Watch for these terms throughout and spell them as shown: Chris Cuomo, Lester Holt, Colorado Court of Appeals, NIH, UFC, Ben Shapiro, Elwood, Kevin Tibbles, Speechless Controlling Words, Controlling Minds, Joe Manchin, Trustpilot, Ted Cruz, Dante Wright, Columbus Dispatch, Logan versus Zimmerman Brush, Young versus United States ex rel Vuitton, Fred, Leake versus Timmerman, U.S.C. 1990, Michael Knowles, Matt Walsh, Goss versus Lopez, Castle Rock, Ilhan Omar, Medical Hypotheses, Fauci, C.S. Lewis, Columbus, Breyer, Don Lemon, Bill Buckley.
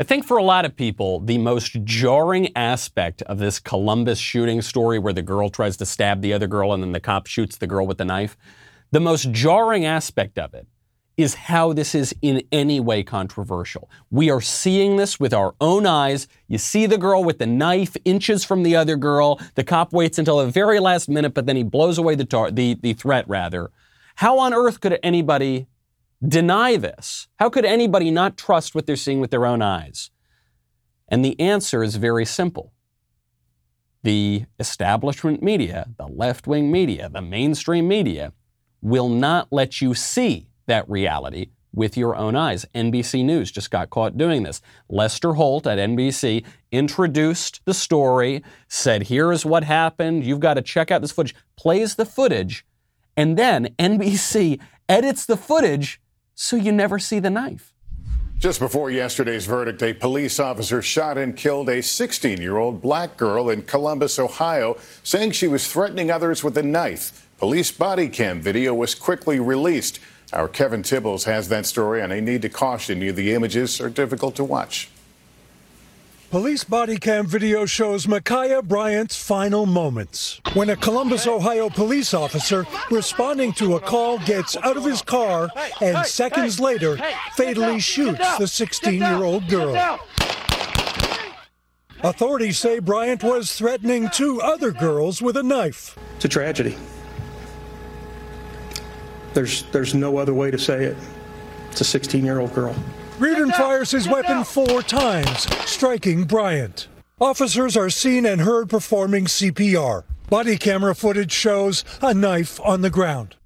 I think for a lot of people, the most jarring aspect of this Columbus shooting story, where the girl tries to stab the other girl and then the cop shoots the girl with the knife, the most jarring aspect of it is how this is in any way controversial. We are seeing this with our own eyes. You see the girl with the knife inches from the other girl. The cop waits until the very last minute, but then he blows away the threat. How on earth could anybody deny this? How could anybody not trust what they're seeing with their own eyes? And the answer is very simple. The establishment media, the left-wing media, the mainstream media will not let you see that reality with your own eyes. NBC News just got caught doing this. Lester Holt at NBC introduced the story, said, here is what happened. You've got to check out this footage, plays the footage, and then NBC edits the footage so you never see the knife. Just before yesterday's verdict, a police officer shot and killed a 16-year-old black girl in Columbus, Ohio, saying she was threatening others with a knife. Police body cam video was quickly released. Our Kevin Tibbles has that story, and I need to caution you, the images are difficult to watch. Police body cam video shows Micaiah Bryant's final moments when a Columbus, Ohio police officer responding to a call gets out of his car and seconds later fatally shoots the 16-year-old girl. Authorities say Bryant was threatening two other girls with a knife. It's a tragedy. There's no other way to say it. It's a 16-year-old girl. Reardon fires his weapon four times, striking Bryant. Officers are seen and heard performing CPR. Body camera footage shows a knife on the ground.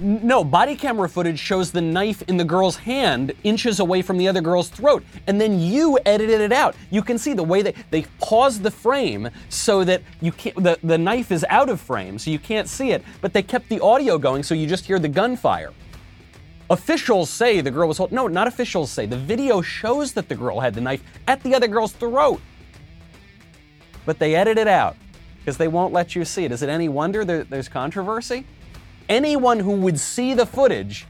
No, body camera footage shows the knife in the girl's hand inches away from the other girl's throat, and then you edited it out. You can see the way they paused the frame so that you can't, the knife is out of frame, so you can't see it, but they kept the audio going so you just hear the gunfire. Officials say the girl was holding. No, not officials say. The video shows that the girl had the knife at the other girl's throat. But they edit it out because they won't let you see it. Is it any wonder there's controversy? Anyone who would see the footage,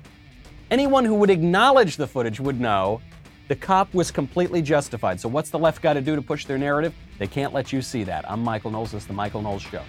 anyone who would acknowledge the footage would know the cop was completely justified. So what's the left got to do to push their narrative? They can't let you see that. I'm Michael Knowles. This is The Michael Knowles Show.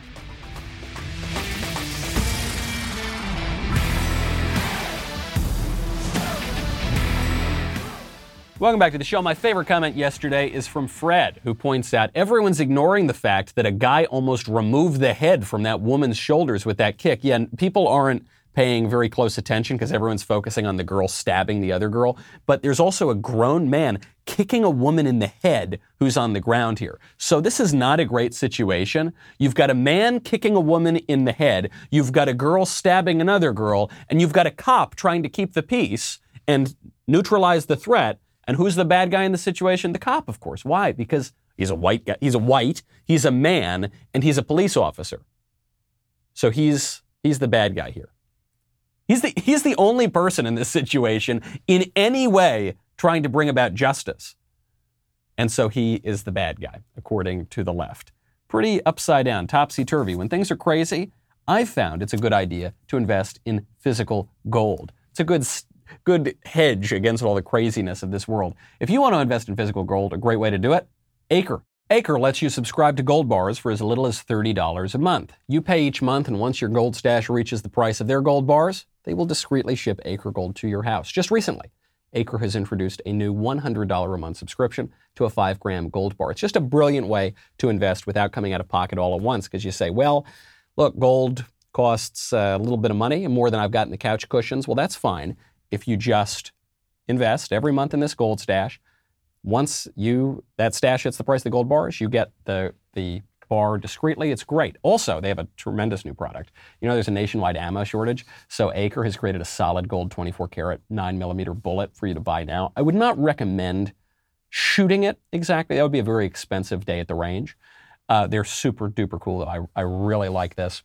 Welcome back to the show. My favorite comment yesterday is from Fred, who points out everyone's ignoring the fact that a guy almost removed the head from that woman's shoulders with that kick. Yeah, people aren't paying very close attention because everyone's focusing on the girl stabbing the other girl. But there's also a grown man kicking a woman in the head who's on the ground here. So this is not a great situation. You've got a man kicking a woman in the head. You've got a girl stabbing another girl. And you've got a cop trying to keep the peace and neutralize the threat. And who's the bad guy in the situation? The cop, of course. Why? Because he's a white guy. He's a man, and he's a police officer. So he's the bad guy here. He's the only person in this situation in any way trying to bring about justice. And so he is the bad guy, according to the left. Pretty upside down, topsy-turvy. When things are crazy, I've found it's a good idea to invest in physical gold. It's a good hedge against all the craziness of this world. If you want to invest in physical gold, a great way to do it, Acre. Acre lets you subscribe to gold bars for as little as $30 a month. You pay each month, and once your gold stash reaches the price of their gold bars, they will discreetly ship Acre Gold to your house. Just recently, Acre has introduced a new $100 a month subscription to a 5-gram gold bar. It's just a brilliant way to invest without coming out of pocket all at once, because you say, well, look, gold costs a little bit of money, more than I've got in the couch cushions. Well, that's fine. If you just invest every month in this gold stash, once that stash hits the price of the gold bars, you get the bar discreetly. It's great. Also, they have a tremendous new product. You know, there's a nationwide ammo shortage, so Acre has created a solid gold 24-karat 9mm bullet for you to buy now. I would not recommend shooting it exactly. That would be a very expensive day at the range. They're super duper cool, though. I really like this.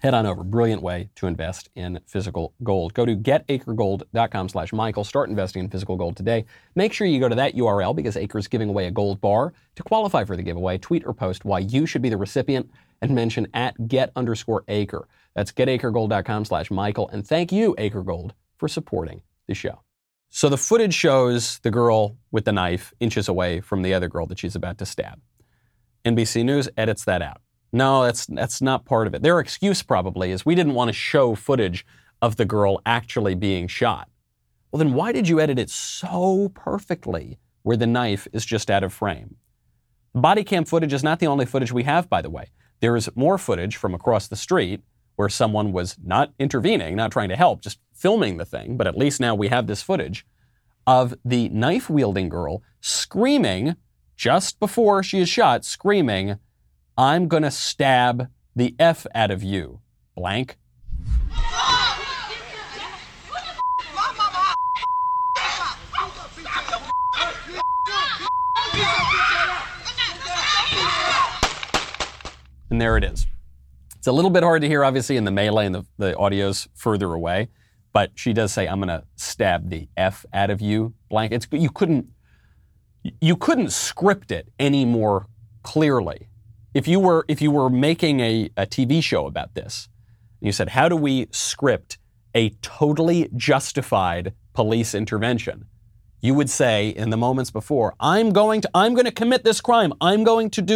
Head on over. Brilliant way to invest in physical gold. Go to getacregold.com/Michael. Start investing in physical gold today. Make sure you go to that URL because Acre's giving away a gold bar. To qualify for the giveaway, tweet or post why you should be the recipient and mention @get_Acre. That's getacregold.com/Michael. And thank you, Acre Gold, for supporting the show. So the footage shows the girl with the knife inches away from the other girl that she's about to stab. NBC News edits that out. No, that's not part of it. Their excuse probably is we didn't want to show footage of the girl actually being shot. Well, then why did you edit it so perfectly where the knife is just out of frame? Body cam footage is not the only footage we have, by the way. There is more footage from across the street where someone was not intervening, not trying to help, just filming the thing, but at least now we have this footage of the knife-wielding girl screaming just before she is shot, screaming, "I'm gonna stab the F out of you, blank." And there it is. It's a little bit hard to hear, obviously, in the melee and the audio's further away, but she does say, "I'm gonna stab the F out of you, blank." It's, you couldn't script it any more clearly. If you were making a TV show about this, and you said, how do we script a totally justified police intervention? You would say in the moments before, I'm going to commit this crime. I'm going to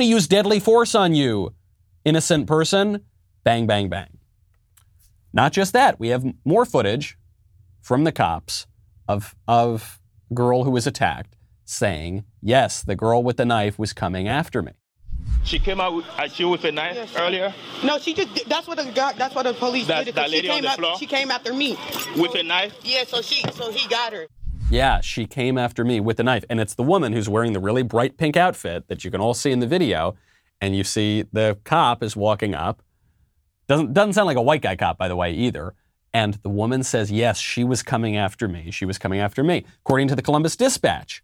use deadly force on you, innocent person. Bang, bang, bang. Not just that. We have more footage from the cops of girl who was attacked saying, yes, the girl with the knife was coming after me. She came out at you with a knife earlier? No, she just, that's what the police did. That lady on the floor? She came after me. With a knife? Yeah, so he got her. Yeah, she came after me with a knife. And it's the woman who's wearing the really bright pink outfit that you can all see in the video. And you see the cop is walking up. Doesn't sound like a white guy cop, by the way, either. And the woman says, yes, she was coming after me. She was coming after me. According to the Columbus Dispatch,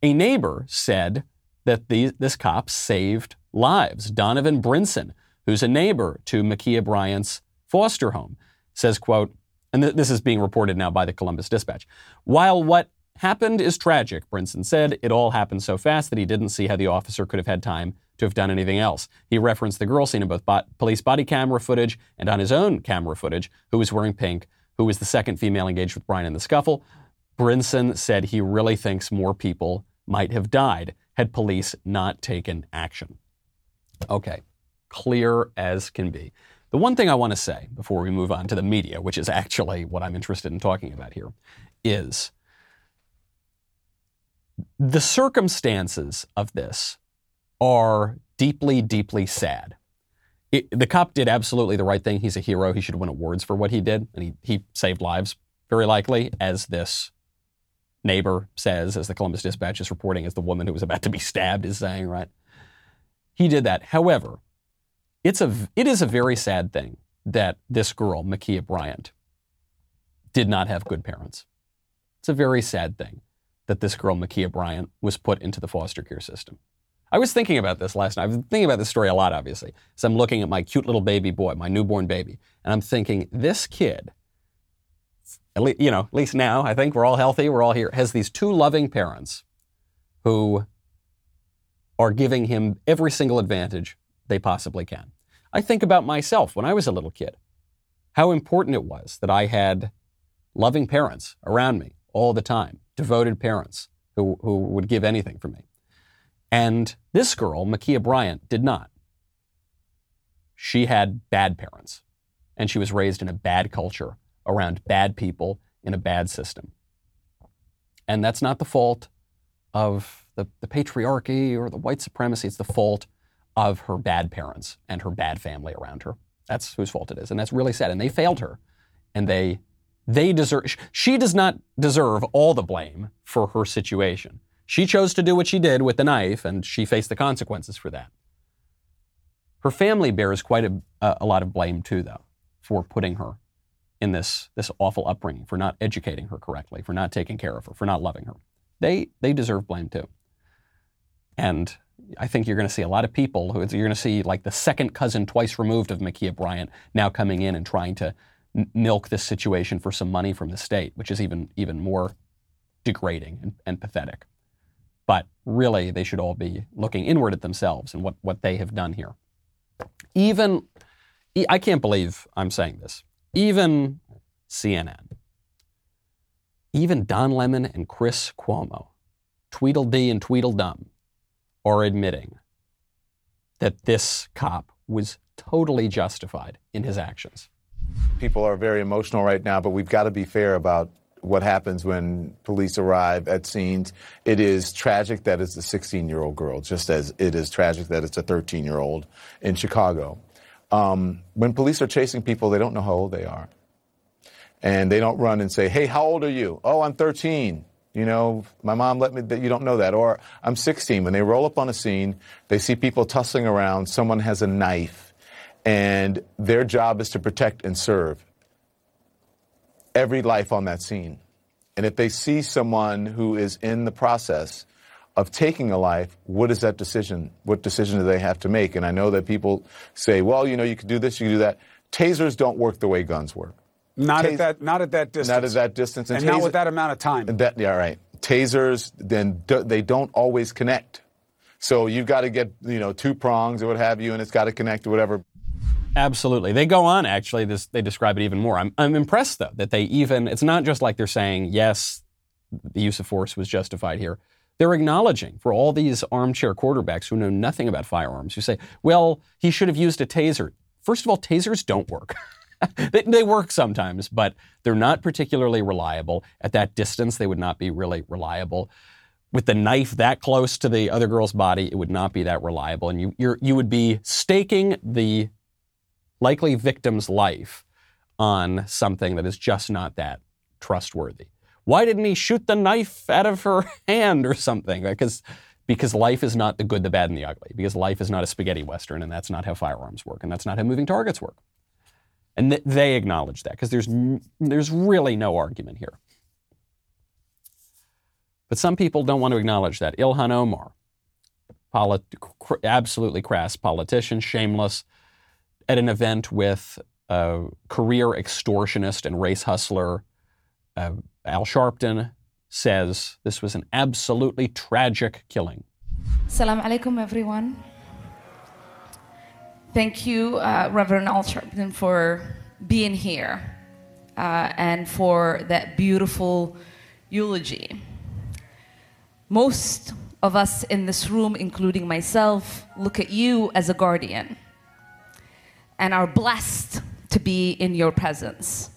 a neighbor said that this cop saved lives. Donovan Brinson, who's a neighbor to Ma'Khia Bryant's foster home, says, quote, and this is being reported now by the Columbus Dispatch. While what happened is tragic, Brinson said, it all happened so fast that he didn't see how the officer could have had time to have done anything else. He referenced the girl seen in both police body camera footage and on his own camera footage, who was wearing pink, who was the second female engaged with Bryant in the scuffle. Brinson said he really thinks more people might have died had police not taken action. Okay, clear as can be. The one thing I want to say before we move on to the media, which is actually what I'm interested in talking about here, is the circumstances of this are deeply, deeply sad. The cop did absolutely the right thing. He's a hero. He should win awards for what he did. And he saved lives, very likely, as this neighbor says, as the Columbus Dispatch is reporting, as the woman who was about to be stabbed is saying, right? He did that. However, It is a very sad thing that this girl, Ma'Khia Bryant, did not have good parents. It's a very sad thing that this girl, Ma'Khia Bryant, was put into the foster care system. I was thinking about this last night. I've been thinking about this story a lot, obviously. So I'm looking at my cute little baby boy, my newborn baby, and I'm thinking, this kid, at least now, I think we're all healthy, we're all here, has these two loving parents who are giving him every single advantage they possibly can. I think about myself when I was a little kid, how important it was that I had loving parents around me all the time, devoted parents who would give anything for me. And this girl, Ma'Khia Bryant, did not. She had bad parents, and she was raised in a bad culture around bad people in a bad system. And that's not the fault of the patriarchy or the white supremacy. It's the fault of her bad parents and her bad family around her. That's whose fault it is. And that's really sad. And they failed her. And she does not deserve all the blame for her situation. She chose to do what she did with the knife, and she faced the consequences for that. Her family bears quite a lot of blame too, though, for putting her in this awful upbringing, for not educating her correctly, for not taking care of her, for not loving her. They deserve blame too. And I think you're going to see a lot of people who, you're going to see like the second cousin twice removed of Ma'Khia Bryant now coming in and trying to milk this situation for some money from the state, which is even more degrading and pathetic. But really, they should all be looking inward at themselves and what they have done here. Even, I can't believe I'm saying this, even CNN, Even Don Lemon and Chris Cuomo, Tweedledee and Tweedledum, are admitting that this cop was totally justified in his actions. People are very emotional right now, but we've got to be fair about what happens when police arrive at scenes. It is tragic that it's a 16-year-old girl, just as it is tragic that it's a 13-year-old in Chicago. When police are chasing people, they don't know how old they are. And they don't run and say, hey, how old are you? Oh, I'm 13. You know, my mom let me, you don't know that. Or I'm 16. When they roll up on a scene, they see people tussling around. Someone has a knife. And their job is to protect and serve every life on that scene. And if they see someone who is in the process of taking a life, what is that decision? What decision do they have to make? And I know that people say, well, you know, you could do this, you could do that. Tasers don't work the way guns work. Not at that distance. Not at that distance. And not with that amount of time. Yeah, right. Tasers, then they don't always connect. So you've got to get, you know, two prongs or what have you, and it's got to connect or whatever. Absolutely. They go on, actually. They describe it even more. I'm impressed, though, that they even, it's not just like they're saying, yes, the use of force was justified here. They're acknowledging for all these armchair quarterbacks who know nothing about firearms, who say, well, he should have used a taser. First of all, tasers don't work. They work sometimes, but they're not particularly reliable. At that distance, they would not be really reliable. With the knife that close to the other girl's body, it would not be that reliable. And you would be staking the likely victim's life on something that is just not that trustworthy. Why didn't he shoot the knife out of her hand or something? Because life is not the good, the bad, and the ugly. Because life is not a spaghetti Western, and that's not how firearms work, and that's not how moving targets work. And they acknowledge that, because there's really no argument here. But some people don't want to acknowledge that. Ilhan Omar, absolutely crass politician, shameless, at an event with career extortionist and race hustler Al Sharpton, says this was an absolutely tragic killing. Salam alaikum, everyone. Thank you, Reverend Al Sharpton, for being here and for that beautiful eulogy. Most of us in this room, including myself, look at you as a guardian and are blessed to be in your presence.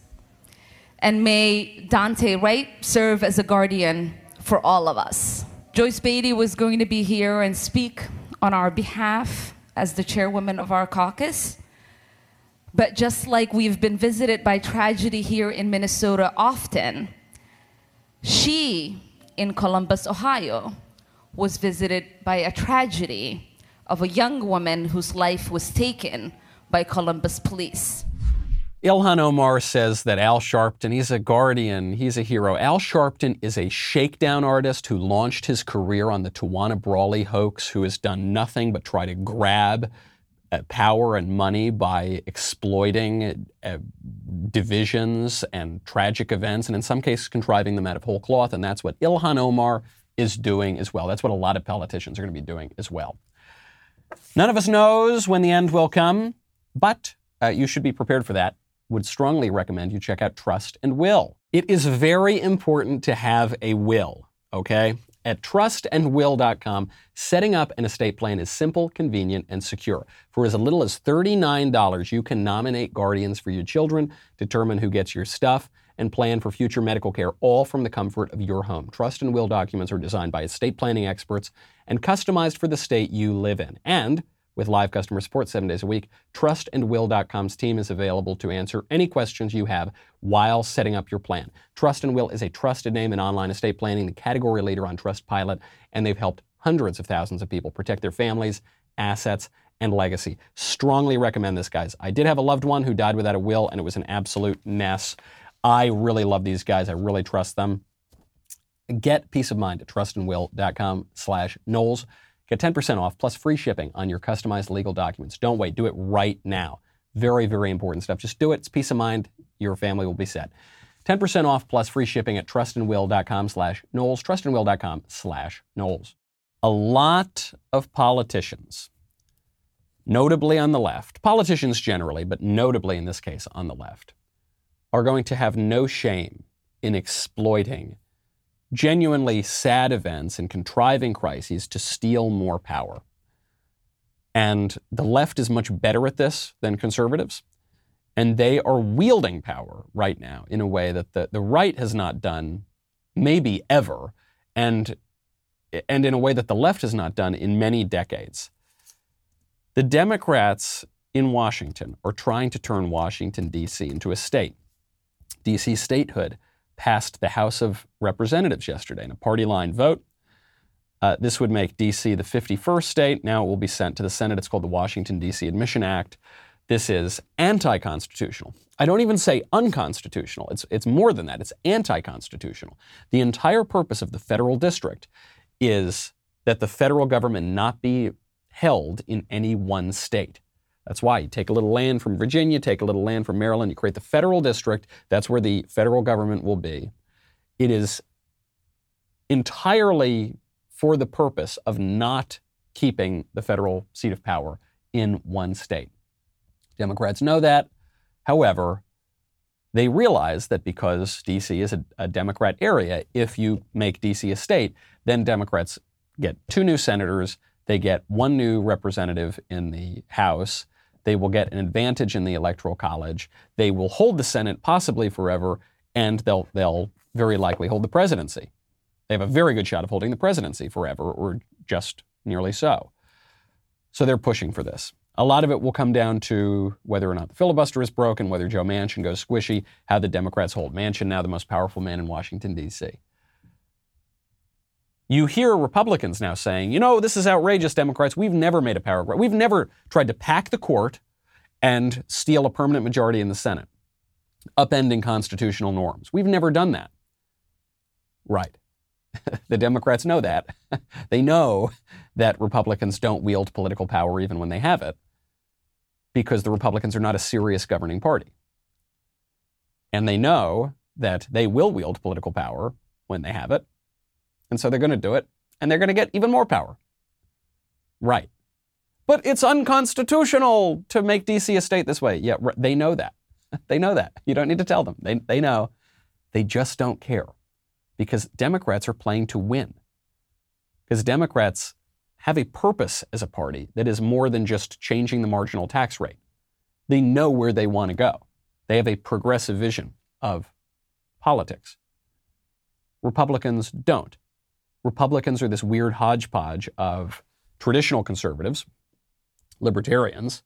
And may Dante Wright serve as a guardian for all of us. Joyce Beatty was going to be here and speak on our behalf as the chairwoman of our caucus. But just like we've been visited by tragedy here in Minnesota often, she, in Columbus, Ohio, was visited by a tragedy of a young woman whose life was taken by Columbus police. Ilhan Omar says that Al Sharpton, he's a guardian, he's a hero. Al Sharpton is a shakedown artist who launched his career on the Tawana Brawley hoax, who has done nothing but try to grab power and money by exploiting divisions and tragic events, and in some cases contriving them out of whole cloth. And that's what Ilhan Omar is doing as well. That's what a lot of politicians are going to be doing as well. None of us knows when the end will come, but you should be prepared for that. Would strongly recommend you check out Trust and Will. It is very important to have a will, okay? At trustandwill.com, setting up an estate plan is simple, convenient, and secure. For as little as $39, you can nominate guardians for your children, determine who gets your stuff, and plan for future medical care, all from the comfort of your home. Trust and Will documents are designed by estate planning experts and customized for the state you live in. And with live customer support 7 days a week, trustandwill.com's team is available to answer any questions you have while setting up your plan. Trust and Will is a trusted name in online estate planning, the category leader on Trustpilot, and they've helped hundreds of thousands of people protect their families, assets, and legacy. Strongly recommend this, guys. I did have a loved one who died without a will, and it was an absolute mess. I really love these guys. I really trust them. Get peace of mind at trustandwill.com/Knowles. Get 10% off plus free shipping on your customized legal documents. Don't wait. Do it right now. Very, very important stuff. Just do it. It's peace of mind. Your family will be set. 10% off plus free shipping at trustandwill.com/Knowles. Trustandwill.com/Knowles. A lot of politicians, notably on the left, politicians generally, but notably in this case on the left, are going to have no shame in exploiting genuinely sad events and contriving crises to steal more power. And the left is much better at this than conservatives. And they are wielding power right now in a way that the right has not done maybe ever, and in a way that the left has not done in many decades. The Democrats in Washington are trying to turn Washington, D.C. into a state. D.C. statehood passed the House of Representatives yesterday in a party-line vote. This would make D.C. the 51st state. Now it will be sent to the Senate. It's called the Washington, D.C. Admission Act. This is anti-constitutional. I don't even say unconstitutional. It's more than that. It's anti-constitutional. The entire purpose of the federal district is that the federal government not be held in any one state. That's why you take a little land from Virginia, take a little land from Maryland, you create the federal district. That's where the federal government will be. It is entirely for the purpose of not keeping the federal seat of power in one state. Democrats know that. However, they realize that because D.C. is a Democrat area, if you make D.C. a state, then Democrats get two new senators, they get one new representative in the House, they will get an advantage in the Electoral College, they will hold the Senate possibly forever, and they'll very likely hold the presidency. They have a very good shot of holding the presidency forever, or just nearly so. So they're pushing for this. A lot of it will come down to whether or not the filibuster is broken, whether Joe Manchin goes squishy, how the Democrats hold Manchin, now the most powerful man in Washington, D.C. You hear Republicans now saying, you know, this is outrageous, Democrats. We've never made a power grab. We've never tried to pack the court and steal a permanent majority in the Senate, upending constitutional norms. We've never done that. Right. The Democrats know that. They know that Republicans don't wield political power even when they have it, because the Republicans are not a serious governing party. And they know that they will wield political power when they have it. And so they're going to do it, and they're going to get even more power. Right. But it's unconstitutional to make D.C. a state this way. Yeah, they know that. They know that. You don't need to tell them. They know. They just don't care, because Democrats are playing to win. Because Democrats have a purpose as a party that is more than just changing the marginal tax rate. They know where they want to go. They have a progressive vision of politics. Republicans don't. Republicans are this weird hodgepodge of traditional conservatives, libertarians,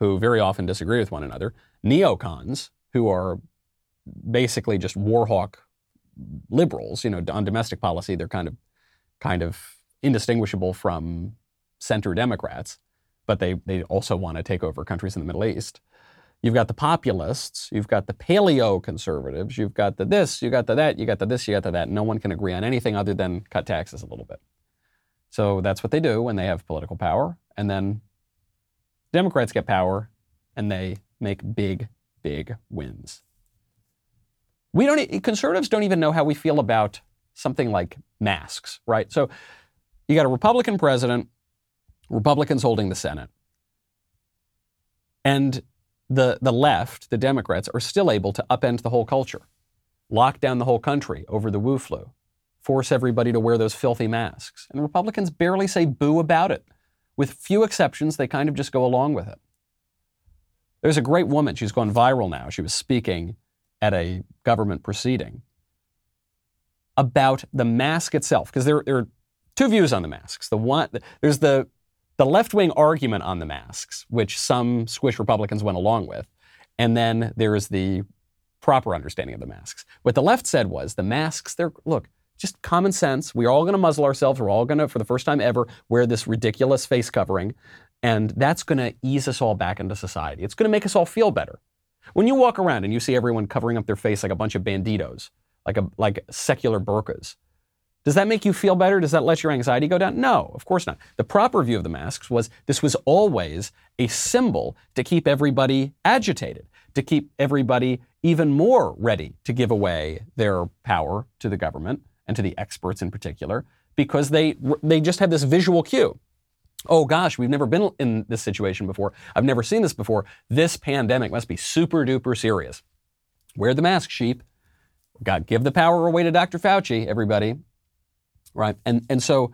who very often disagree with one another, neocons, who are basically just war hawk liberals. You know, on domestic policy, they're kind of indistinguishable from center Democrats, but they also want to take over countries in the Middle East. You've got the populists, you've got the paleo conservatives, you've got the this, you got the that, you got the this, you got the that. No one can agree on anything other than cut taxes a little bit. So that's what they do when they have political power. And then Democrats get power and they make big, big wins. Conservatives don't even know how we feel about something like masks, right? So you got a Republican president, Republicans holding the Senate, and the left, the Democrats, are still able to upend the whole culture, lock down the whole country over the Wu flu, force everybody to wear those filthy masks. And Republicans barely say boo about it. With few exceptions, they kind of just go along with it. There's a great woman, she's gone viral now. She was speaking at a government proceeding about the mask itself, because there are two views on the masks. There's the left-wing argument on the masks, which some squish Republicans went along with, and then there is the proper understanding of the masks. What the left said was the masks, just common sense. We're all going to muzzle ourselves. We're all going to, for the first time ever, wear this ridiculous face covering, and that's going to ease us all back into society. It's going to make us all feel better. When you walk around and you see everyone covering up their face like a bunch of banditos, like secular burqas, does that make you feel better? Does that let your anxiety go down? No, of course not. The proper view of the masks was this was always a symbol to keep everybody agitated, to keep everybody even more ready to give away their power to the government and to the experts in particular, because they just have this visual cue. Oh gosh, we've never been in this situation before. I've never seen this before. This pandemic must be super duper serious. Wear the mask, sheep. God, give the power away to Dr. Fauci, everybody. Right. And so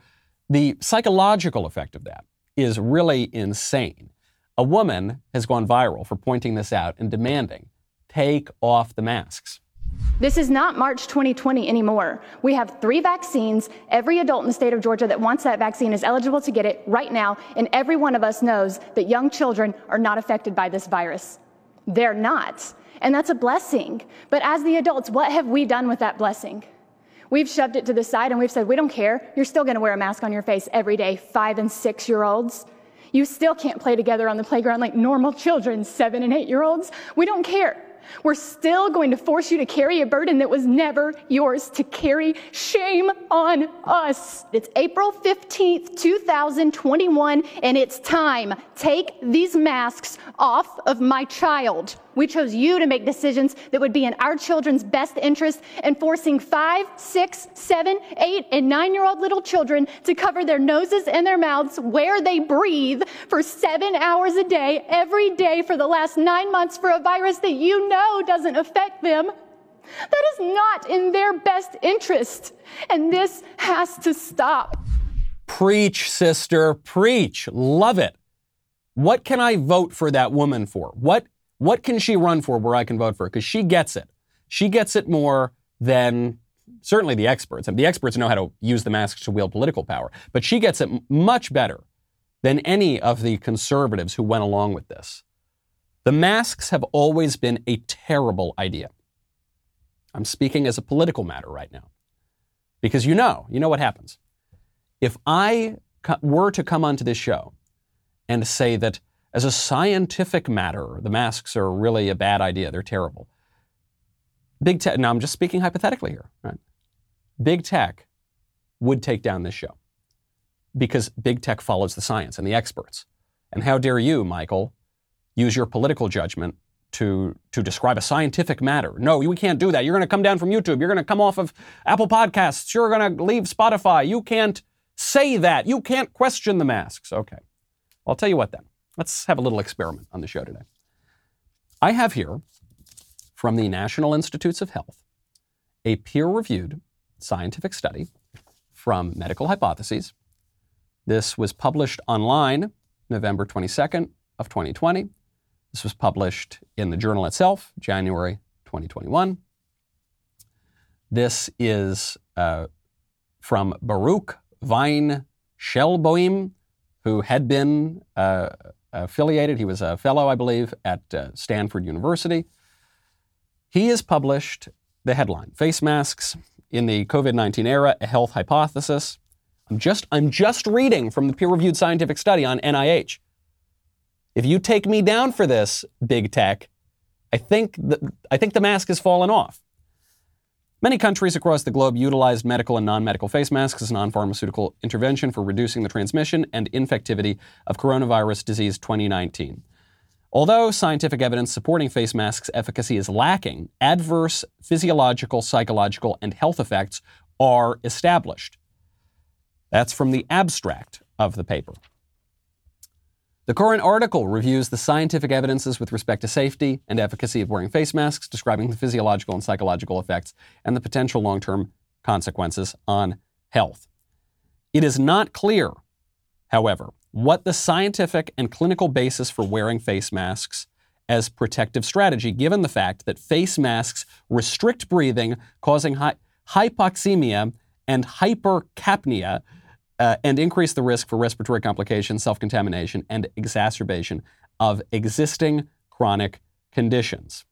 the psychological effect of that is really insane. A woman has gone viral for pointing this out and demanding, take off the masks. This is not March 2020 anymore. We have 3 vaccines. Every adult in the state of Georgia that wants that vaccine is eligible to get it right now. And every one of us knows that young children are not affected by this virus. They're not. And that's a blessing. But as the adults, what have we done with that blessing? We've shoved it to the side and we've said, we don't care. You're still going to wear a mask on your face every day, 5- and 6-year-olds. You still can't play together on the playground like normal children, 7- and 8-year-olds. We don't care. We're still going to force you to carry a burden that was never yours to carry. Shame on us. It's April 15th, 2021, and it's time. Take these masks off of my child. We chose you to make decisions that would be in our children's best interest, and forcing 5, 6, 7, 8, and 9-year-old little children to cover their noses and their mouths where they breathe for 7 hours a day, every day for the last 9 months for a virus that you know doesn't affect them. That is not in their best interest, and this has to stop. Preach, sister, preach. Love it. What can I vote for that woman for? What can she run for where I can vote for? Because she gets it. She gets it more than certainly the experts. And the experts know how to use the masks to wield political power. But she gets it much better than any of the conservatives who went along with this. The masks have always been a terrible idea. I'm speaking as a political matter right now. Because you know what happens. If I were to come onto this show and say that as a scientific matter, the masks are really a bad idea. They're terrible. Big tech, now I'm just speaking hypothetically here, right? Big tech would take down this show because big tech follows the science and the experts. And how dare you, Michael, use your political judgment to describe a scientific matter. No, we can't do that. You're going to come down from YouTube. You're going to come off of Apple Podcasts. You're going to leave Spotify. You can't say that. You can't question the masks. Okay. I'll tell you what then. Let's have a little experiment on the show today. I have here from the National Institutes of Health a peer-reviewed scientific study from Medical Hypotheses. This was published online November 22nd of 2020. This was published in the journal itself, January 2021. This is from Baruch Weinshelboim, who had been affiliated. He was a fellow, I believe, at Stanford University. He has published the headline, Face Masks in the COVID-19 Era, a Health Hypothesis. I'm just reading from the peer-reviewed scientific study on NIH. If you take me down for this, big tech, I think the mask has fallen off. Many countries across the globe utilized medical and non-medical face masks as non-pharmaceutical intervention for reducing the transmission and infectivity of coronavirus disease 2019. Although scientific evidence supporting face masks' efficacy is lacking, adverse physiological, psychological, and health effects are established. That's from the abstract of the paper. The current article reviews the scientific evidences with respect to safety and efficacy of wearing face masks, describing the physiological and psychological effects and the potential long-term consequences on health. It is not clear, however, what the scientific and clinical basis for wearing face masks as protective strategy, given the fact that face masks restrict breathing, causing hypoxemia and hypercapnia, and increase the risk for respiratory complications, self-contamination, and exacerbation of existing chronic conditions.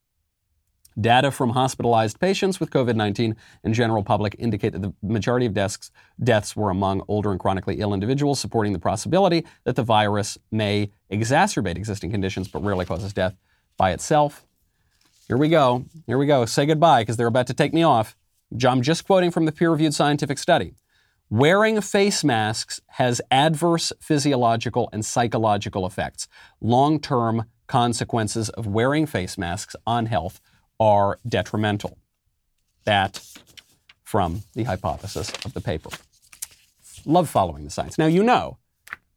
Data from hospitalized patients with COVID-19 and general public indicate that the majority of deaths were among older and chronically ill individuals, supporting the possibility that the virus may exacerbate existing conditions but rarely causes death by itself. Here we go. Say goodbye because they're about to take me off. I'm just quoting from the peer-reviewed scientific study. Wearing face masks has adverse physiological and psychological effects. Long-term consequences of wearing face masks on health are detrimental. That from the hypothesis of the paper. Love following the science. Now, you know,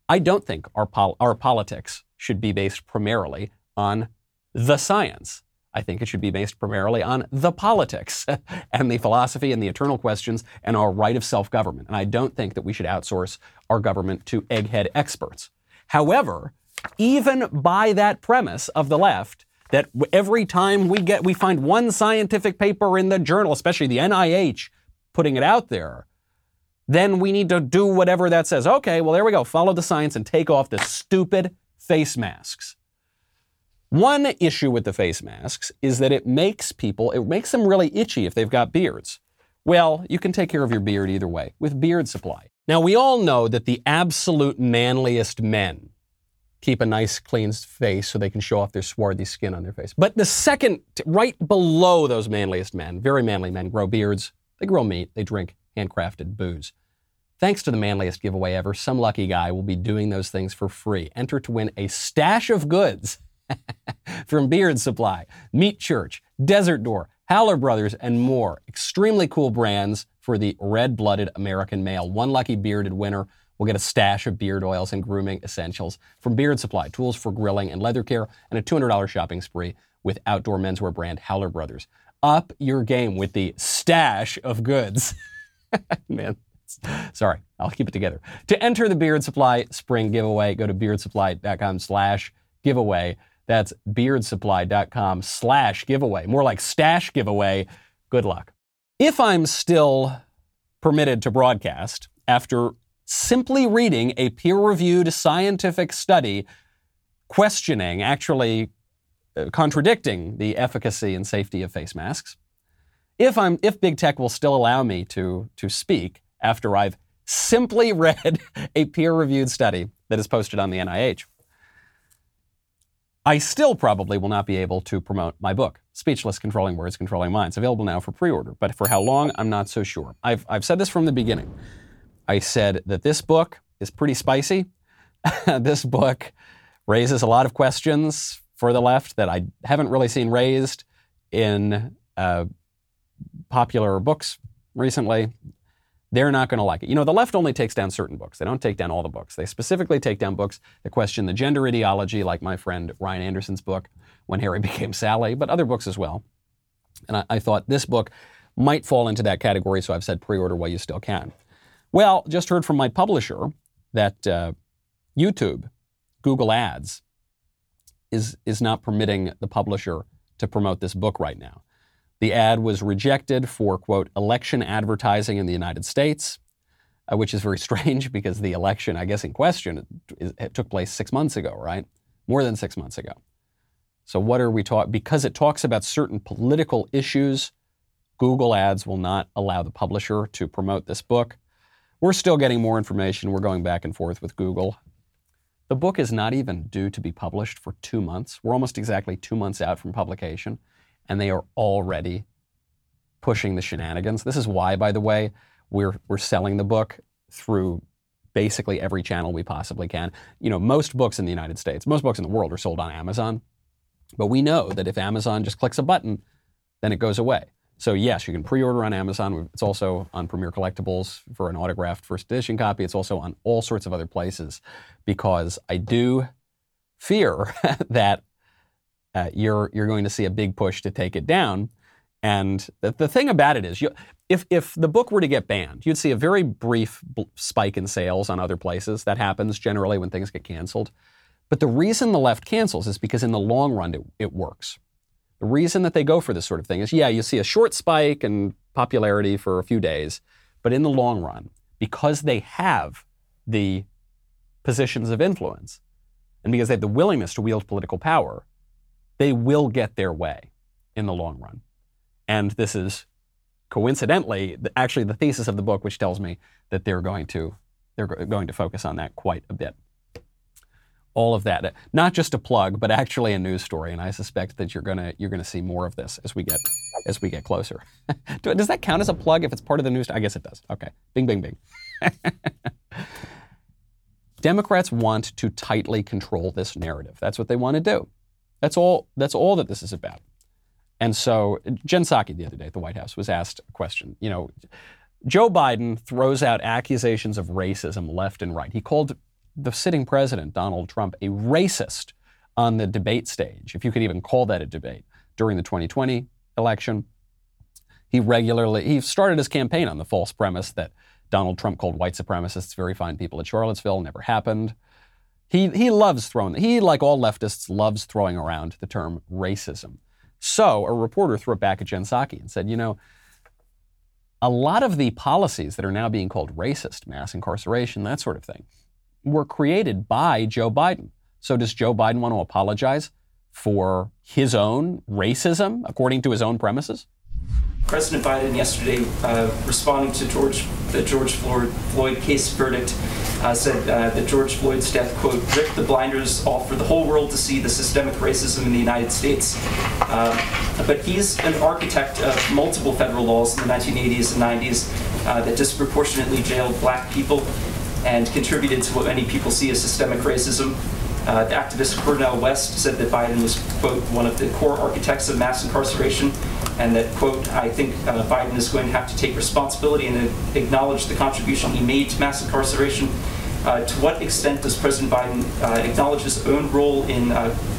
I don't think our politics should be based primarily on the science. I think it should be based primarily on the politics and the philosophy and the eternal questions and our right of self-government. And I don't think that we should outsource our government to egghead experts. However, even by that premise of the left, that every time we find one scientific paper in the journal, especially the NIH, putting it out there, then we need to do whatever that says. Okay, well, there we go. Follow the science and take off the stupid face masks. One issue with the face masks is that it makes them really itchy if they've got beards. Well, you can take care of your beard either way with Beard Supply. Now, we all know that the absolute manliest men keep a nice clean face so they can show off their swarthy skin on their face. But the second, right below those manliest men, very manly men, grow beards, they grow meat, they drink handcrafted booze. Thanks to the manliest giveaway ever, some lucky guy will be doing those things for free. Enter to win a stash of goods from Beard Supply, Meat Church, Desert Door, Howler Brothers, and more. Extremely cool brands for the red-blooded American male. One lucky bearded winner will get a stash of beard oils and grooming essentials from Beard Supply, tools for grilling and leather care, and a $200 shopping spree with outdoor menswear brand Howler Brothers. Up your game with the stash of goods. Man, sorry, I'll keep it together. To enter the Beard Supply spring giveaway, go to beardsupply.com/giveaway. That's beardsupply.com/giveaway. More like stash giveaway. Good luck. If I'm still permitted to broadcast after simply reading a peer-reviewed scientific study questioning, actually contradicting the efficacy and safety of face masks, if big tech will still allow me to speak after I've simply read a peer-reviewed study that is posted on the NIH, I still probably will not be able to promote my book, Speechless, Controlling Words, Controlling Minds, available now for pre-order. But for how long, I'm not so sure. I've said this from the beginning. I said that this book is pretty spicy. This book raises a lot of questions for the left that I haven't really seen raised in popular books recently. They're not going to like it. You know, the left only takes down certain books. They don't take down all the books. They specifically take down books that question the gender ideology, like my friend Ryan Anderson's book, When Harry Became Sally, but other books as well. And I thought this book might fall into that category, so I've said pre-order while you still can. Well, just heard from my publisher that YouTube, Google Ads, is not permitting the publisher to promote this book right now. The ad was rejected for, quote, election advertising in the United States, which is very strange because the election, I guess, in question, it took place 6 months ago, right? More than 6 months ago. So what are we talking? Because it talks about certain political issues, Google Ads will not allow the publisher to promote this book. We're still getting more information. We're going back and forth with Google. The book is not even due to be published for 2 months. We're almost exactly 2 months out from publication, and they are already pushing the shenanigans. This is why, by the way, we're selling the book through basically every channel we possibly can. You know, most books in the United States, most books in the world are sold on Amazon. But we know that if Amazon just clicks a button, then it goes away. So yes, you can pre-order on Amazon. It's also on Premier Collectibles for an autographed first edition copy. It's also on all sorts of other places because I do fear that you're going to see a big push to take it down. And the thing about it is, if the book were to get banned, you'd see a very brief spike in sales on other places. That happens generally when things get canceled. But the reason the left cancels is because in the long run, it works. The reason that they go for this sort of thing is, yeah, you see a short spike in popularity for a few days, but in the long run, because they have the positions of influence and because they have the willingness to wield political power, they will get their way in the long run. And this is coincidentally, actually the thesis of the book, which tells me that they're going to focus on that quite a bit. All of that, not just a plug, but actually a news story, and I suspect that you're gonna see more of this as we get closer. Does that count as a plug if it's part of the news? I guess it does. Okay, bing, bing, bing. Democrats want to tightly control this narrative. That's what they want to do. That's all that this is about. And so Jen Psaki the other day at the White House was asked a question. You know, Joe Biden throws out accusations of racism left and right. He called the sitting president, Donald Trump, a racist on the debate stage, if you could even call that a debate. during the 2020 election. He started his campaign on the false premise that Donald Trump called white supremacists very fine people at Charlottesville. Never happened. He loves throwing, like all leftists, loves throwing around the term racism. So a reporter threw it back at Jen Psaki and said, a lot of the policies that are now being called racist, mass incarceration, that sort of thing, were created by Joe Biden. So does Joe Biden want to apologize for his own racism, according to his own premises? President Biden yesterday, responding to the George Floyd case verdict, said that George Floyd's death, quote, ripped the blinders off for the whole world to see the systemic racism in the United States. But he's an architect of multiple federal laws in the 1980s and 90s that disproportionately jailed black people and contributed to what many people see as systemic racism. The activist Cornell West said that Biden was, quote, one of the core architects of mass incarceration, and that, quote, I think Biden is going to have to take responsibility and acknowledge the contribution he made to mass incarceration. To what extent does President Biden acknowledge his own role in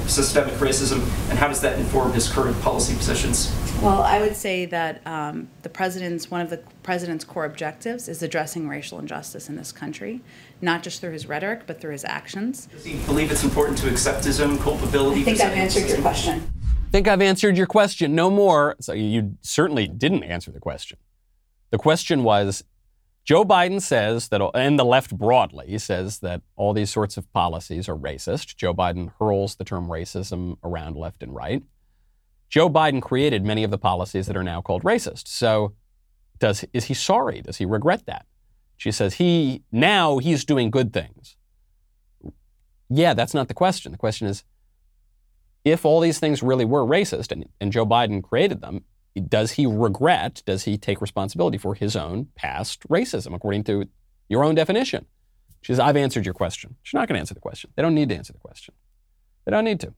systemic racism, and how does that inform his current policy positions? Well, I would say that one of the president's core objectives is addressing racial injustice in this country, not just through his rhetoric, but through his actions. Does he believe it's important to accept his own culpability? I think I've answered your question. No more. So you certainly didn't answer the question. The question was, Joe Biden says that, and the left broadly says that all these sorts of policies are racist. Joe Biden hurls the term racism around left and right. Joe Biden created many of the policies that are now called racist. So is he sorry? Does he regret that? She says he's doing good things. Yeah, that's not the question. The question is, if all these things really were racist and Joe Biden created them, does he regret, does he take responsibility for his own past racism, according to your own definition? She says, I've answered your question. She's not going to answer the question. They don't need to answer the question. They don't need to.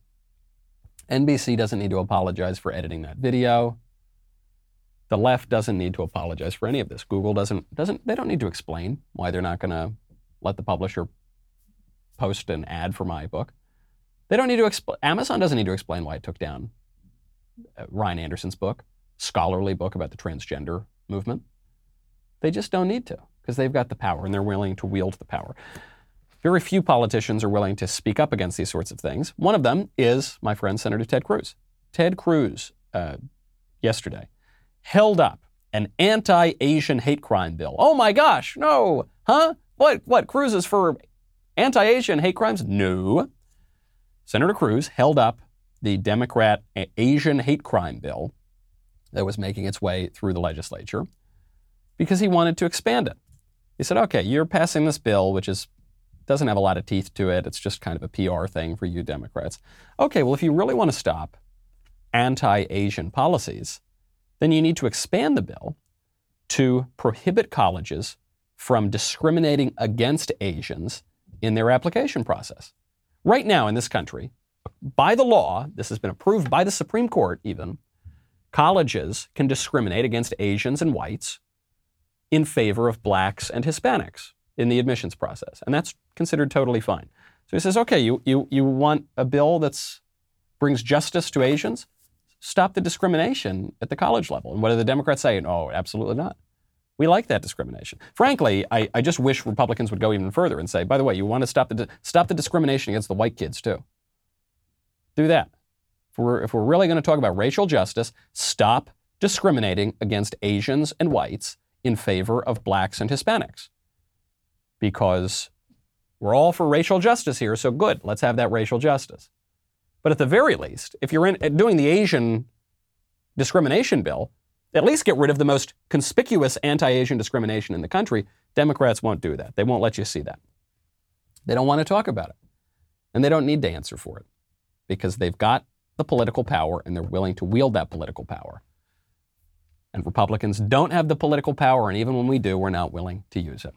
NBC doesn't need to apologize for editing that video. The left doesn't need to apologize for any of this. Google doesn't. They don't need to explain why they're not going to let the publisher post an ad for my book. They don't need to Amazon doesn't need to explain why it took down Ryan Anderson's book, scholarly book about the transgender movement. They just don't need to, because they've got the power and they're willing to wield the power. Very few politicians are willing to speak up against these sorts of things. One of them is my friend, Senator Ted Cruz. Ted Cruz yesterday held up an anti-Asian hate crime bill. Oh my gosh, no, huh? What, Cruz is for anti-Asian hate crimes? No. Senator Cruz held up the Democrat Asian hate crime bill that was making its way through the legislature because he wanted to expand it. He said, okay, you're passing this bill, which doesn't have a lot of teeth to it. It's just kind of a PR thing for you Democrats. Okay, well, if you really want to stop anti-Asian policies, then you need to expand the bill to prohibit colleges from discriminating against Asians in their application process. Right now in this country, by the law, this has been approved by the Supreme Court even, colleges can discriminate against Asians and whites in favor of blacks and Hispanics in the admissions process. And that's considered totally fine. So he says, okay, you want a bill that brings justice to Asians? Stop the discrimination at the college level. And what do the Democrats say? Oh, absolutely not. We like that discrimination. Frankly, I just wish Republicans would go even further and say, by the way, you want to stop the discrimination against the white kids too. Do that. If we're really going to talk about racial justice, stop discriminating against Asians and whites in favor of blacks and Hispanics. Because we're all for racial justice here, so good, let's have that racial justice. But at the very least, if you're doing the Asian discrimination bill, at least get rid of the most conspicuous anti-Asian discrimination in the country. Democrats won't do that. They won't let you see that. They don't want to talk about it. And they don't need to answer for it because they've got the political power and they're willing to wield that political power. And Republicans don't have the political power, and even when we do, we're not willing to use it.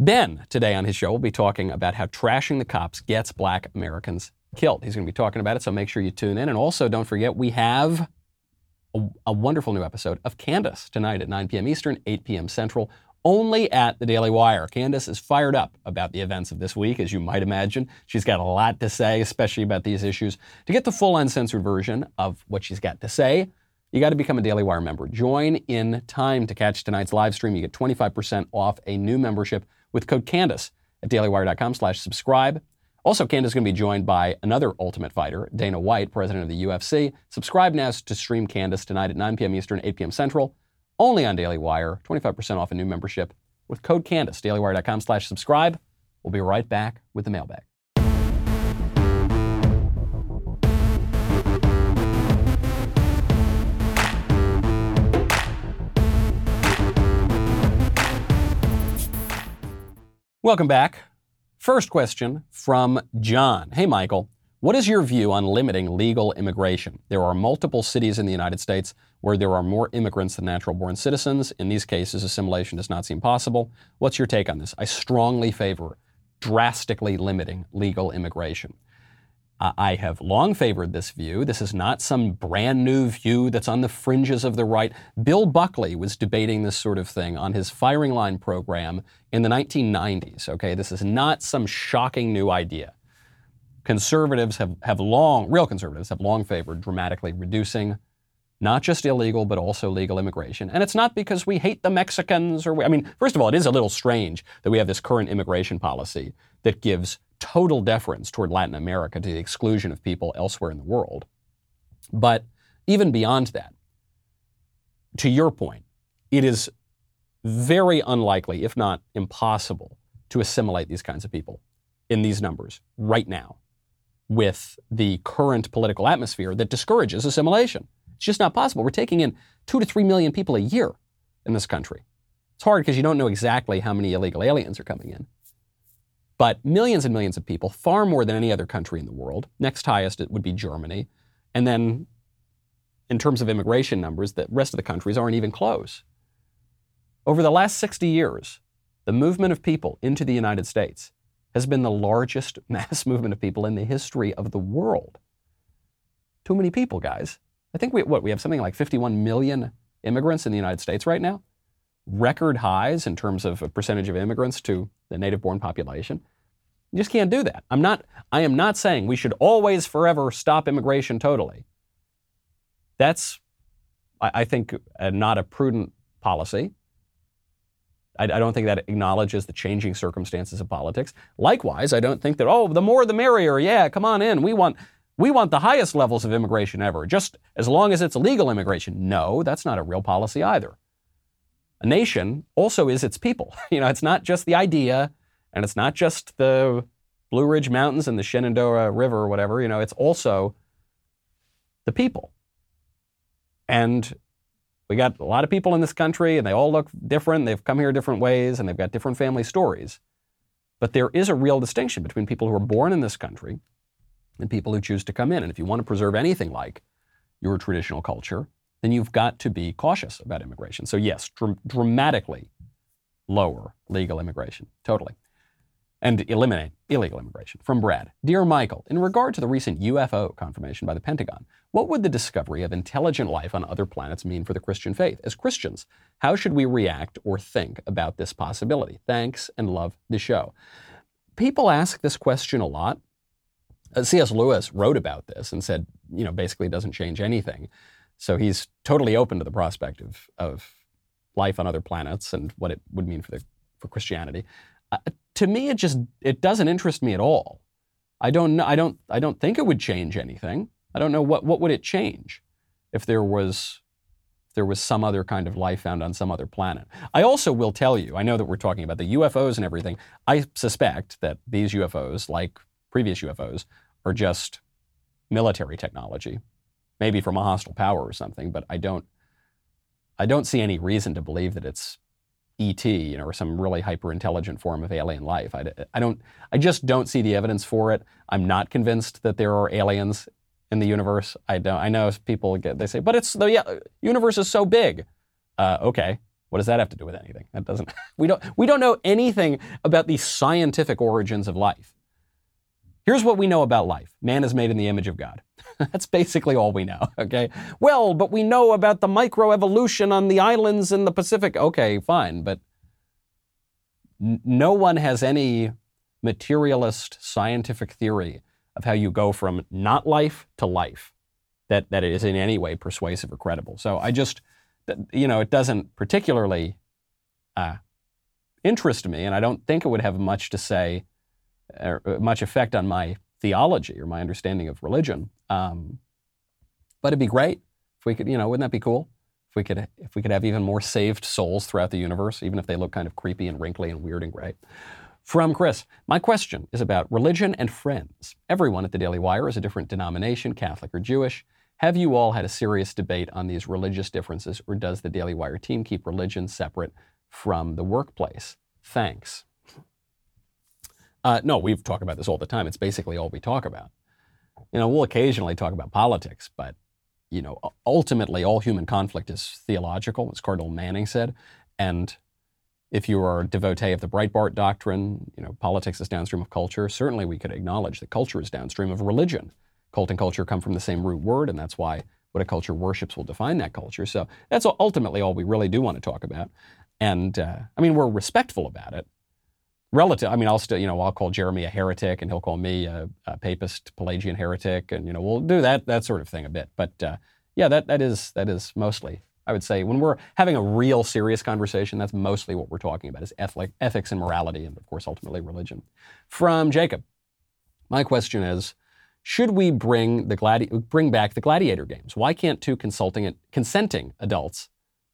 Ben, today on his show, will be talking about how trashing the cops gets black Americans killed. He's going to be talking about it, so make sure you tune in. And also, don't forget, we have a wonderful new episode of Candace tonight at 9 p.m. Eastern, 8 p.m. Central, only at the Daily Wire. Candace is fired up about the events of this week, as you might imagine. She's got a lot to say, especially about these issues. To get the full uncensored version of what she's got to say, you got to become a Daily Wire member. Join in time to catch tonight's live stream. You get 25% off a new membership with code Candace at dailywire.com/subscribe. Also, Candace is going to be joined by another ultimate fighter, Dana White, president of the UFC. Subscribe now to stream Candace tonight at 9 p.m. Eastern, 8 p.m. Central, only on Daily Wire. 25% off a new membership with code Candace, dailywire.com/subscribe. We'll be right back with the mailbag. Welcome back. First question from John. Hey, Michael, what is your view on limiting legal immigration? There are multiple cities in the United States where there are more immigrants than natural-born citizens. In these cases, assimilation does not seem possible. What's your take on this? I strongly favor drastically limiting legal immigration. I have long favored this view. This is not some brand new view that's on the fringes of the right. Bill Buckley was debating this sort of thing on his Firing Line program in the 1990s, okay? This is not some shocking new idea. Conservatives real conservatives have long favored dramatically reducing not just illegal, but also legal immigration. And it's not because we hate the Mexicans or, first of all, it is a little strange that we have this current immigration policy that gives total deference toward Latin America to the exclusion of people elsewhere in the world. But even beyond that, to your point, it is very unlikely, if not impossible, to assimilate these kinds of people in these numbers right now with the current political atmosphere that discourages assimilation. It's just not possible. We're taking in 2 to 3 million people a year in this country. It's hard because you don't know exactly how many illegal aliens are coming in. But millions and millions of people, far more than any other country in the world. Next highest it would be Germany. And then in terms of immigration numbers, the rest of the countries aren't even close. Over the last 60 years, the movement of people into the United States has been the largest mass movement of people in the history of the world. Too many people, guys. I think we have something like 51 million immigrants in the United States right now. Record highs in terms of a percentage of immigrants to the native-born population. You just can't do that. I am not saying we should always forever stop immigration totally. That's, I think, not a prudent policy. I don't think that acknowledges the changing circumstances of politics. Likewise, I don't think that, the more the merrier. Yeah, come on in. We want the highest levels of immigration ever, just as long as it's illegal immigration. No, that's not a real policy either. A nation also is its people. It's not just the idea, and it's not just the Blue Ridge Mountains and the Shenandoah River or whatever. It's also the people. And we got a lot of people in this country, and they all look different. They've come here different ways, and they've got different family stories. But there is a real distinction between people who are born in this country and people who choose to come in. And if you want to preserve anything like your traditional culture, then you've got to be cautious about immigration. So yes, dramatically lower legal immigration, totally. And eliminate illegal immigration. From Brad. Dear Michael, in regard to the recent UFO confirmation by the Pentagon, what would the discovery of intelligent life on other planets mean for the Christian faith? As Christians, how should we react or think about this possibility? Thanks and love the show. People ask this question a lot. C.S. Lewis wrote about this and said, basically it doesn't change anything. So he's totally open to the prospect of life on other planets and what it would mean for Christianity. To me, it doesn't interest me at all. I don't think it would change anything. I don't know what would it change if there was some other kind of life found on some other planet. I also will tell you, I know that we're talking about the UFOs and everything. I suspect that these UFOs, like previous UFOs, are just military technology. Maybe from a hostile power or something, but I don't see any reason to believe that it's ET, or some really hyper-intelligent form of alien life. I just don't see the evidence for it. I'm not convinced that there are aliens in the universe. I know people say, but it's the universe is so big. Okay, what does that have to do with anything? That doesn't. We don't know anything about the scientific origins of life. Here's what we know about life. Man is made in the image of God. That's basically all we know, okay? Well, but we know about the microevolution on the islands in the Pacific. Okay, fine, but No one has any materialist scientific theory of how you go from not life to life that is in any way persuasive or credible. So I just, you know, it doesn't particularly interest me, and I don't think it would have much to say or much effect on my theology or my understanding of religion. But it'd be great if we could, you know, wouldn't that be cool? If we could have even more saved souls throughout the universe, even if they look kind of creepy and wrinkly and weird and gray. From Chris, my question is about religion and friends. Everyone at the Daily Wire is a different denomination, Catholic or Jewish. Have you all had a serious debate on these religious differences, or does the Daily Wire team keep religion separate from the workplace? Thanks. No, we've talked about this all the time. It's basically all we talk about. You know, we'll occasionally talk about politics, but, you know, ultimately all human conflict is theological, as Cardinal Manning said, and if you are a devotee of the Breitbart doctrine, you know, politics is downstream of culture. Certainly we could acknowledge that culture is downstream of religion. Cult and culture come from the same root word, and that's why what a culture worships will define that culture. So that's ultimately all we really do want to talk about. And, I mean, we're respectful about it. Relative, I mean, I'll still, you know, I'll call Jeremy a heretic, and he'll call me a papist, Pelagian heretic, and, you know, we'll do that sort of thing a bit. But, yeah, that is mostly, I would say, when we're having a real serious conversation, that's mostly what we're talking about, is ethics and morality and, of course, ultimately religion. From Jacob, my question is, should we bring back the gladiator games? Why can't two consenting adults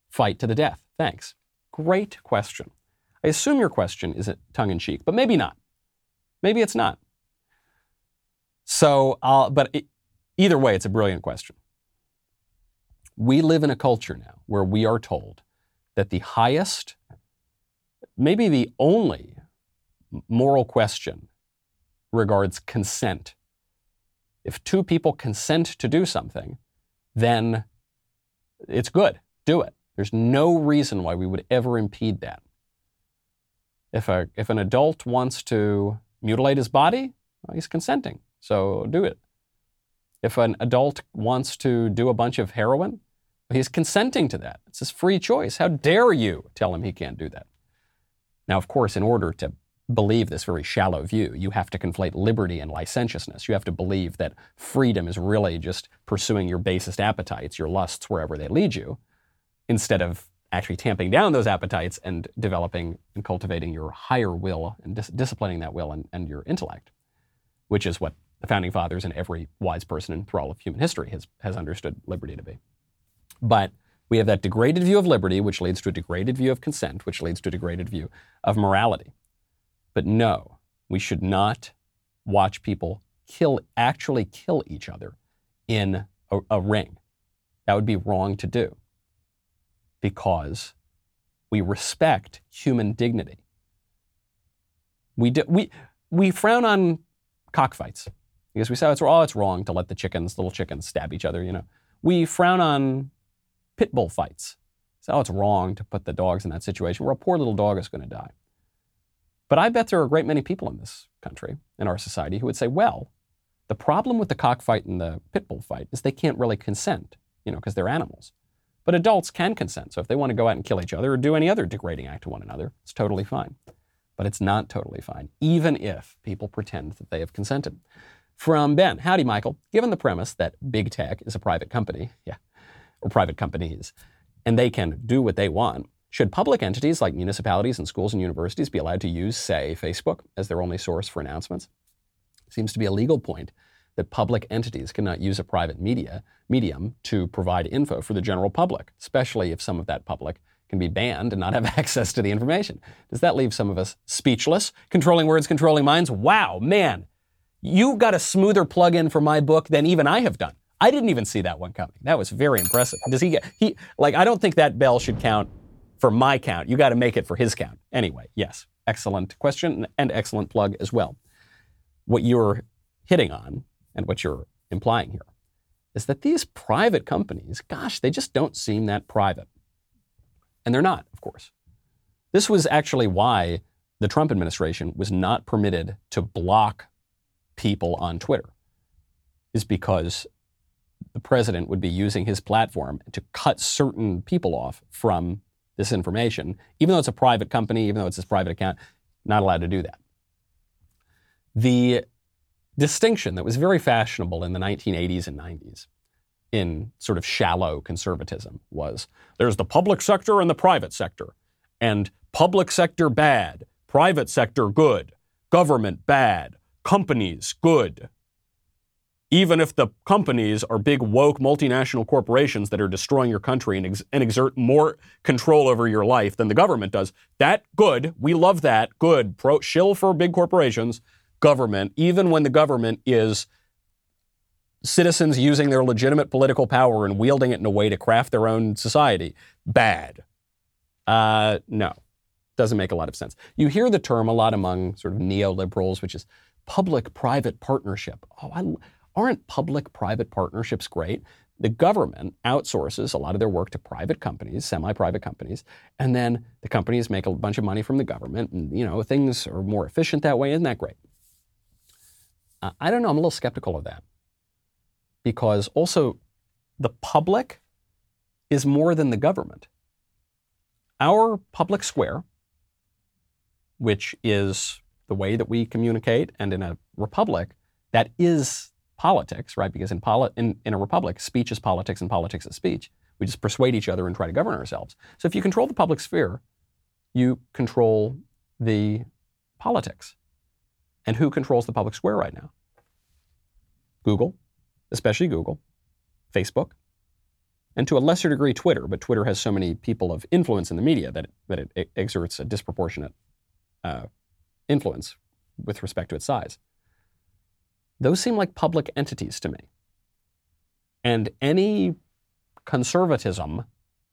fight to the death? Thanks. Great question. I assume your question is tongue-in-cheek, but maybe not. Maybe it's not. So, either way, it's a brilliant question. We live in a culture now where we are told that the highest, maybe the only moral question regards consent. If two people consent to do something, then it's good. Do it. There's no reason why we would ever impede that. If an adult wants to mutilate his body, well, he's consenting, so do it. If an adult wants to do a bunch of heroin, he's consenting to that. It's his free choice. How dare you tell him he can't do that? Now, of course, in order to believe this very shallow view, you have to conflate liberty and licentiousness. You have to believe that freedom is really just pursuing your basest appetites, your lusts, wherever they lead you, instead of actually tamping down those appetites and developing and cultivating your higher will and disciplining that will and your intellect, which is what the Founding Fathers and every wise person in thrall of human history has understood liberty to be. But we have that degraded view of liberty, which leads to a degraded view of consent, which leads to a degraded view of morality. But no, we should not watch people actually kill each other in a ring. That would be wrong to do because we respect human dignity. We frown on cockfights. Because we say, it's wrong to let the little chickens stab each other, you know. We frown on pit bull fights. So it's wrong to put the dogs in that situation where a poor little dog is going to die. But I bet there are a great many people in this country, in our society, who would say, well, the problem with the cockfight and the pit bull fight is they can't really consent, you know, because they're animals. But adults can consent. So if they want to go out and kill each other or do any other degrading act to one another, it's totally fine. But it's not totally fine, even if people pretend that they have consented. From Ben, howdy, Michael. Given the premise that big tech is a private company, or private companies, and they can do what they want, should public entities like municipalities and schools and universities be allowed to use, say, Facebook as their only source for announcements? It seems to be a legal point that public entities cannot use a private medium to provide info for the general public, especially if some of that public can be banned and not have access to the information. Does that leave some of us speechless? Controlling words, controlling minds. Wow, man, you got a smoother plug-in for my book than even I have done. I didn't even see that one coming. That was very impressive. Does he get, I don't think that bell should count for my count. You got to make it for his count. Anyway, yes, excellent question and excellent plug as well. What you're hitting on and what you're implying here is that these private companies, gosh, they just don't seem that private. And they're not, of course. This was actually why the Trump administration was not permitted to block people on Twitter, is because the president would be using his platform to cut certain people off from this information, even though it's a private company, even though it's his private account. Not allowed to do that. The distinction that was very fashionable in the 1980s and 90s in sort of shallow conservatism was there's the public sector and the private sector, and public sector bad, private sector good, government bad, companies good. Even if the companies are big, woke, multinational corporations that are destroying your country and exert more control over your life than the government does, that good, we love that, good, shill for big corporations, government, even when the government is citizens using their legitimate political power and wielding it in a way to craft their own society, bad. No, doesn't make a lot of sense. You hear the term a lot among sort of neoliberals, which is public-private partnership. Aren't public-private partnerships great? The government outsources a lot of their work to private companies, semi-private companies, and then the companies make a bunch of money from the government, and, you know, things are more efficient that way. Isn't that great? I don't know. I'm a little skeptical of that because also the public is more than the government. Our public square, which is the way that we communicate, and in a republic, that is politics, right? Because in a republic, speech is politics and politics is speech. We just persuade each other and try to govern ourselves. So if you control the public sphere, you control the politics. And who controls the public square right now? Google, especially Google, Facebook, and to a lesser degree, Twitter. But Twitter has so many people of influence in the media that it exerts a disproportionate influence with respect to its size. Those seem like public entities to me. And any conservatism,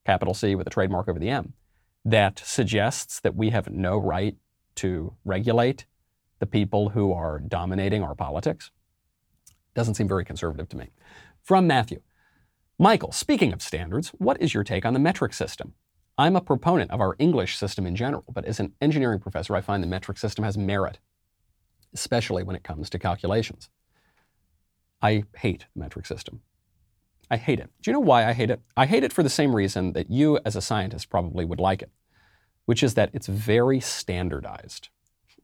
capital C with a trademark over the M, that suggests that we have no right to regulate the people who are dominating our politics doesn't seem very conservative to me. From Matthew. Michael, speaking of standards, what is your take on the metric system? I'm a proponent of our English system in general, but as an engineering professor, I find the metric system has merit, especially when it comes to calculations. I hate the metric system. I hate it. Do you know why I hate it? I hate it for the same reason that you, as a scientist, probably would like it, which is that it's very standardized.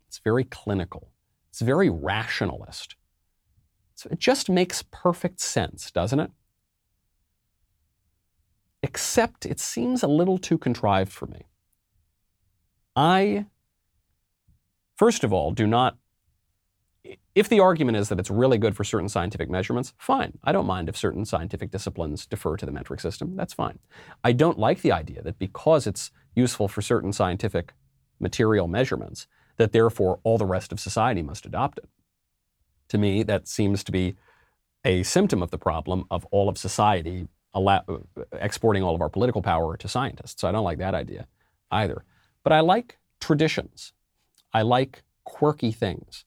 It's very clinical. It's very rationalist. So it just makes perfect sense, doesn't it? Except it seems a little too contrived for me. I, first of all, do not, if the argument is that it's really good for certain scientific measurements, fine. I don't mind if certain scientific disciplines defer to the metric system. That's fine. I don't like the idea that because it's useful for certain scientific material measurements, that therefore all the rest of society must adopt it. To me, that seems to be a symptom of the problem of all of society exporting all of our political power to scientists. So I don't like that idea either. But I like traditions. I like quirky things.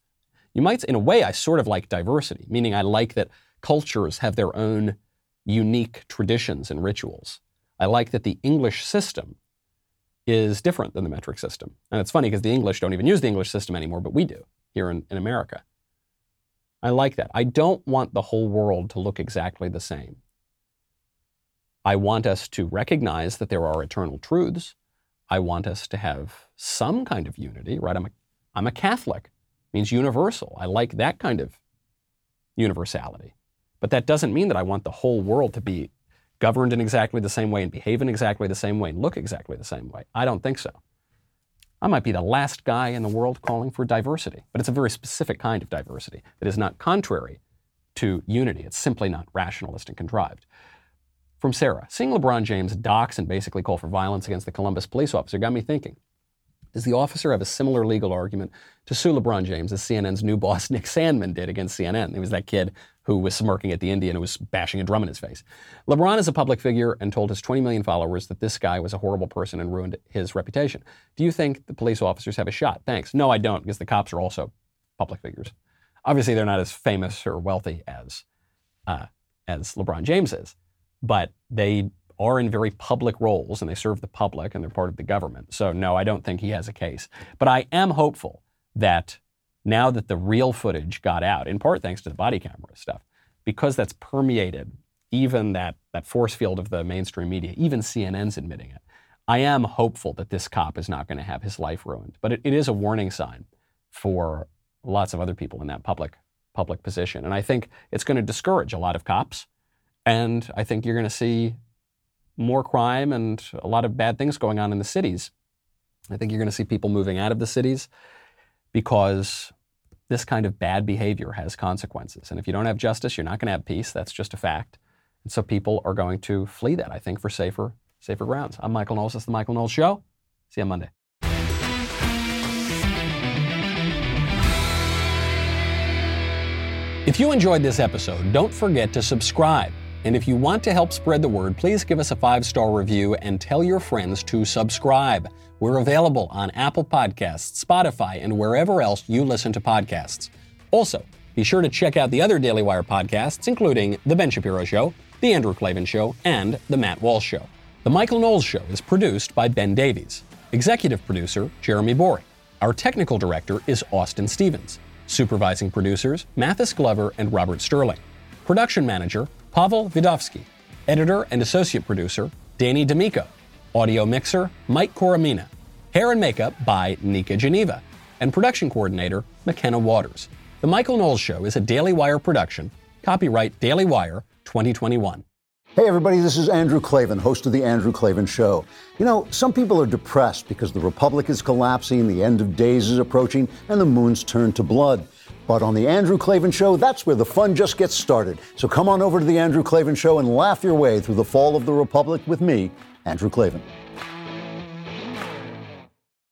You might, in a way, I sort of like diversity, meaning I like that cultures have their own unique traditions and rituals. I like that the English system is different than the metric system. And it's funny because the English don't even use the English system anymore, but we do here in America. I like that. I don't want the whole world to look exactly the same. I want us to recognize that there are eternal truths. I want us to have some kind of unity, right? I'm a Catholic. It means universal. I like that kind of universality. But that doesn't mean that I want the whole world to be governed in exactly the same way and behave in exactly the same way and look exactly the same way. I don't think so. I might be the last guy in the world calling for diversity, but it's a very specific kind of diversity that is not contrary to unity. It's simply not rationalist and contrived. From Sarah, seeing LeBron James dox and basically call for violence against the Columbus police officer got me thinking, does the officer have a similar legal argument to sue LeBron James as CNN's new boss Nick Sandman did against CNN? It was that kid who was smirking at the Indian who was bashing a drum in his face. LeBron is a public figure and told his 20 million followers that this guy was a horrible person and ruined his reputation. Do you think the police officers have a shot? Thanks. No, I don't, because the cops are also public figures. Obviously, they're not as famous or wealthy as LeBron James is. But they are in very public roles and they serve the public and they're part of the government. So no, I don't think he has a case. But I am hopeful that now that the real footage got out, in part thanks to the body camera stuff, because that's permeated even that force field of the mainstream media, even CNN's admitting it, I am hopeful that this cop is not going to have his life ruined, but it is a warning sign for lots of other people in that public position. And I think it's going to discourage a lot of cops. And I think you're going to see more crime and a lot of bad things going on in the cities. I think you're going to see people moving out of the cities because this kind of bad behavior has consequences. And if you don't have justice, you're not going to have peace. That's just a fact. And so people are going to flee that, I think, for safer grounds. I'm Michael Knowles. That's The Michael Knowles Show. See you on Monday. If you enjoyed this episode, don't forget to subscribe. And if you want to help spread the word, please give us a 5-star review and tell your friends to subscribe. We're available on Apple Podcasts, Spotify, and wherever else you listen to podcasts. Also, be sure to check out the other Daily Wire podcasts, including The Ben Shapiro Show, The Andrew Klavan Show, and The Matt Walsh Show. The Michael Knowles Show is produced by Ben Davies. Executive producer, Jeremy Boring. Our technical director is Austin Stevens. Supervising producers, Mathis Glover and Robert Sterling. Production manager, Pavel Vidovsky. Editor and associate producer, Danny D'Amico. Audio mixer, Mike Coromina. Hair and makeup by Nika Geneva. And production coordinator, McKenna Waters. The Michael Knowles Show is a Daily Wire production. Copyright Daily Wire 2021. Hey everybody, this is Andrew Klavan, host of The Andrew Klavan Show. You know, some people are depressed because the republic is collapsing, the end of days is approaching, and the moon's turned to blood. But on The Andrew Klavan Show, that's where the fun just gets started. So come on over to The Andrew Klavan Show and laugh your way through the fall of the republic with me, Andrew Klavan.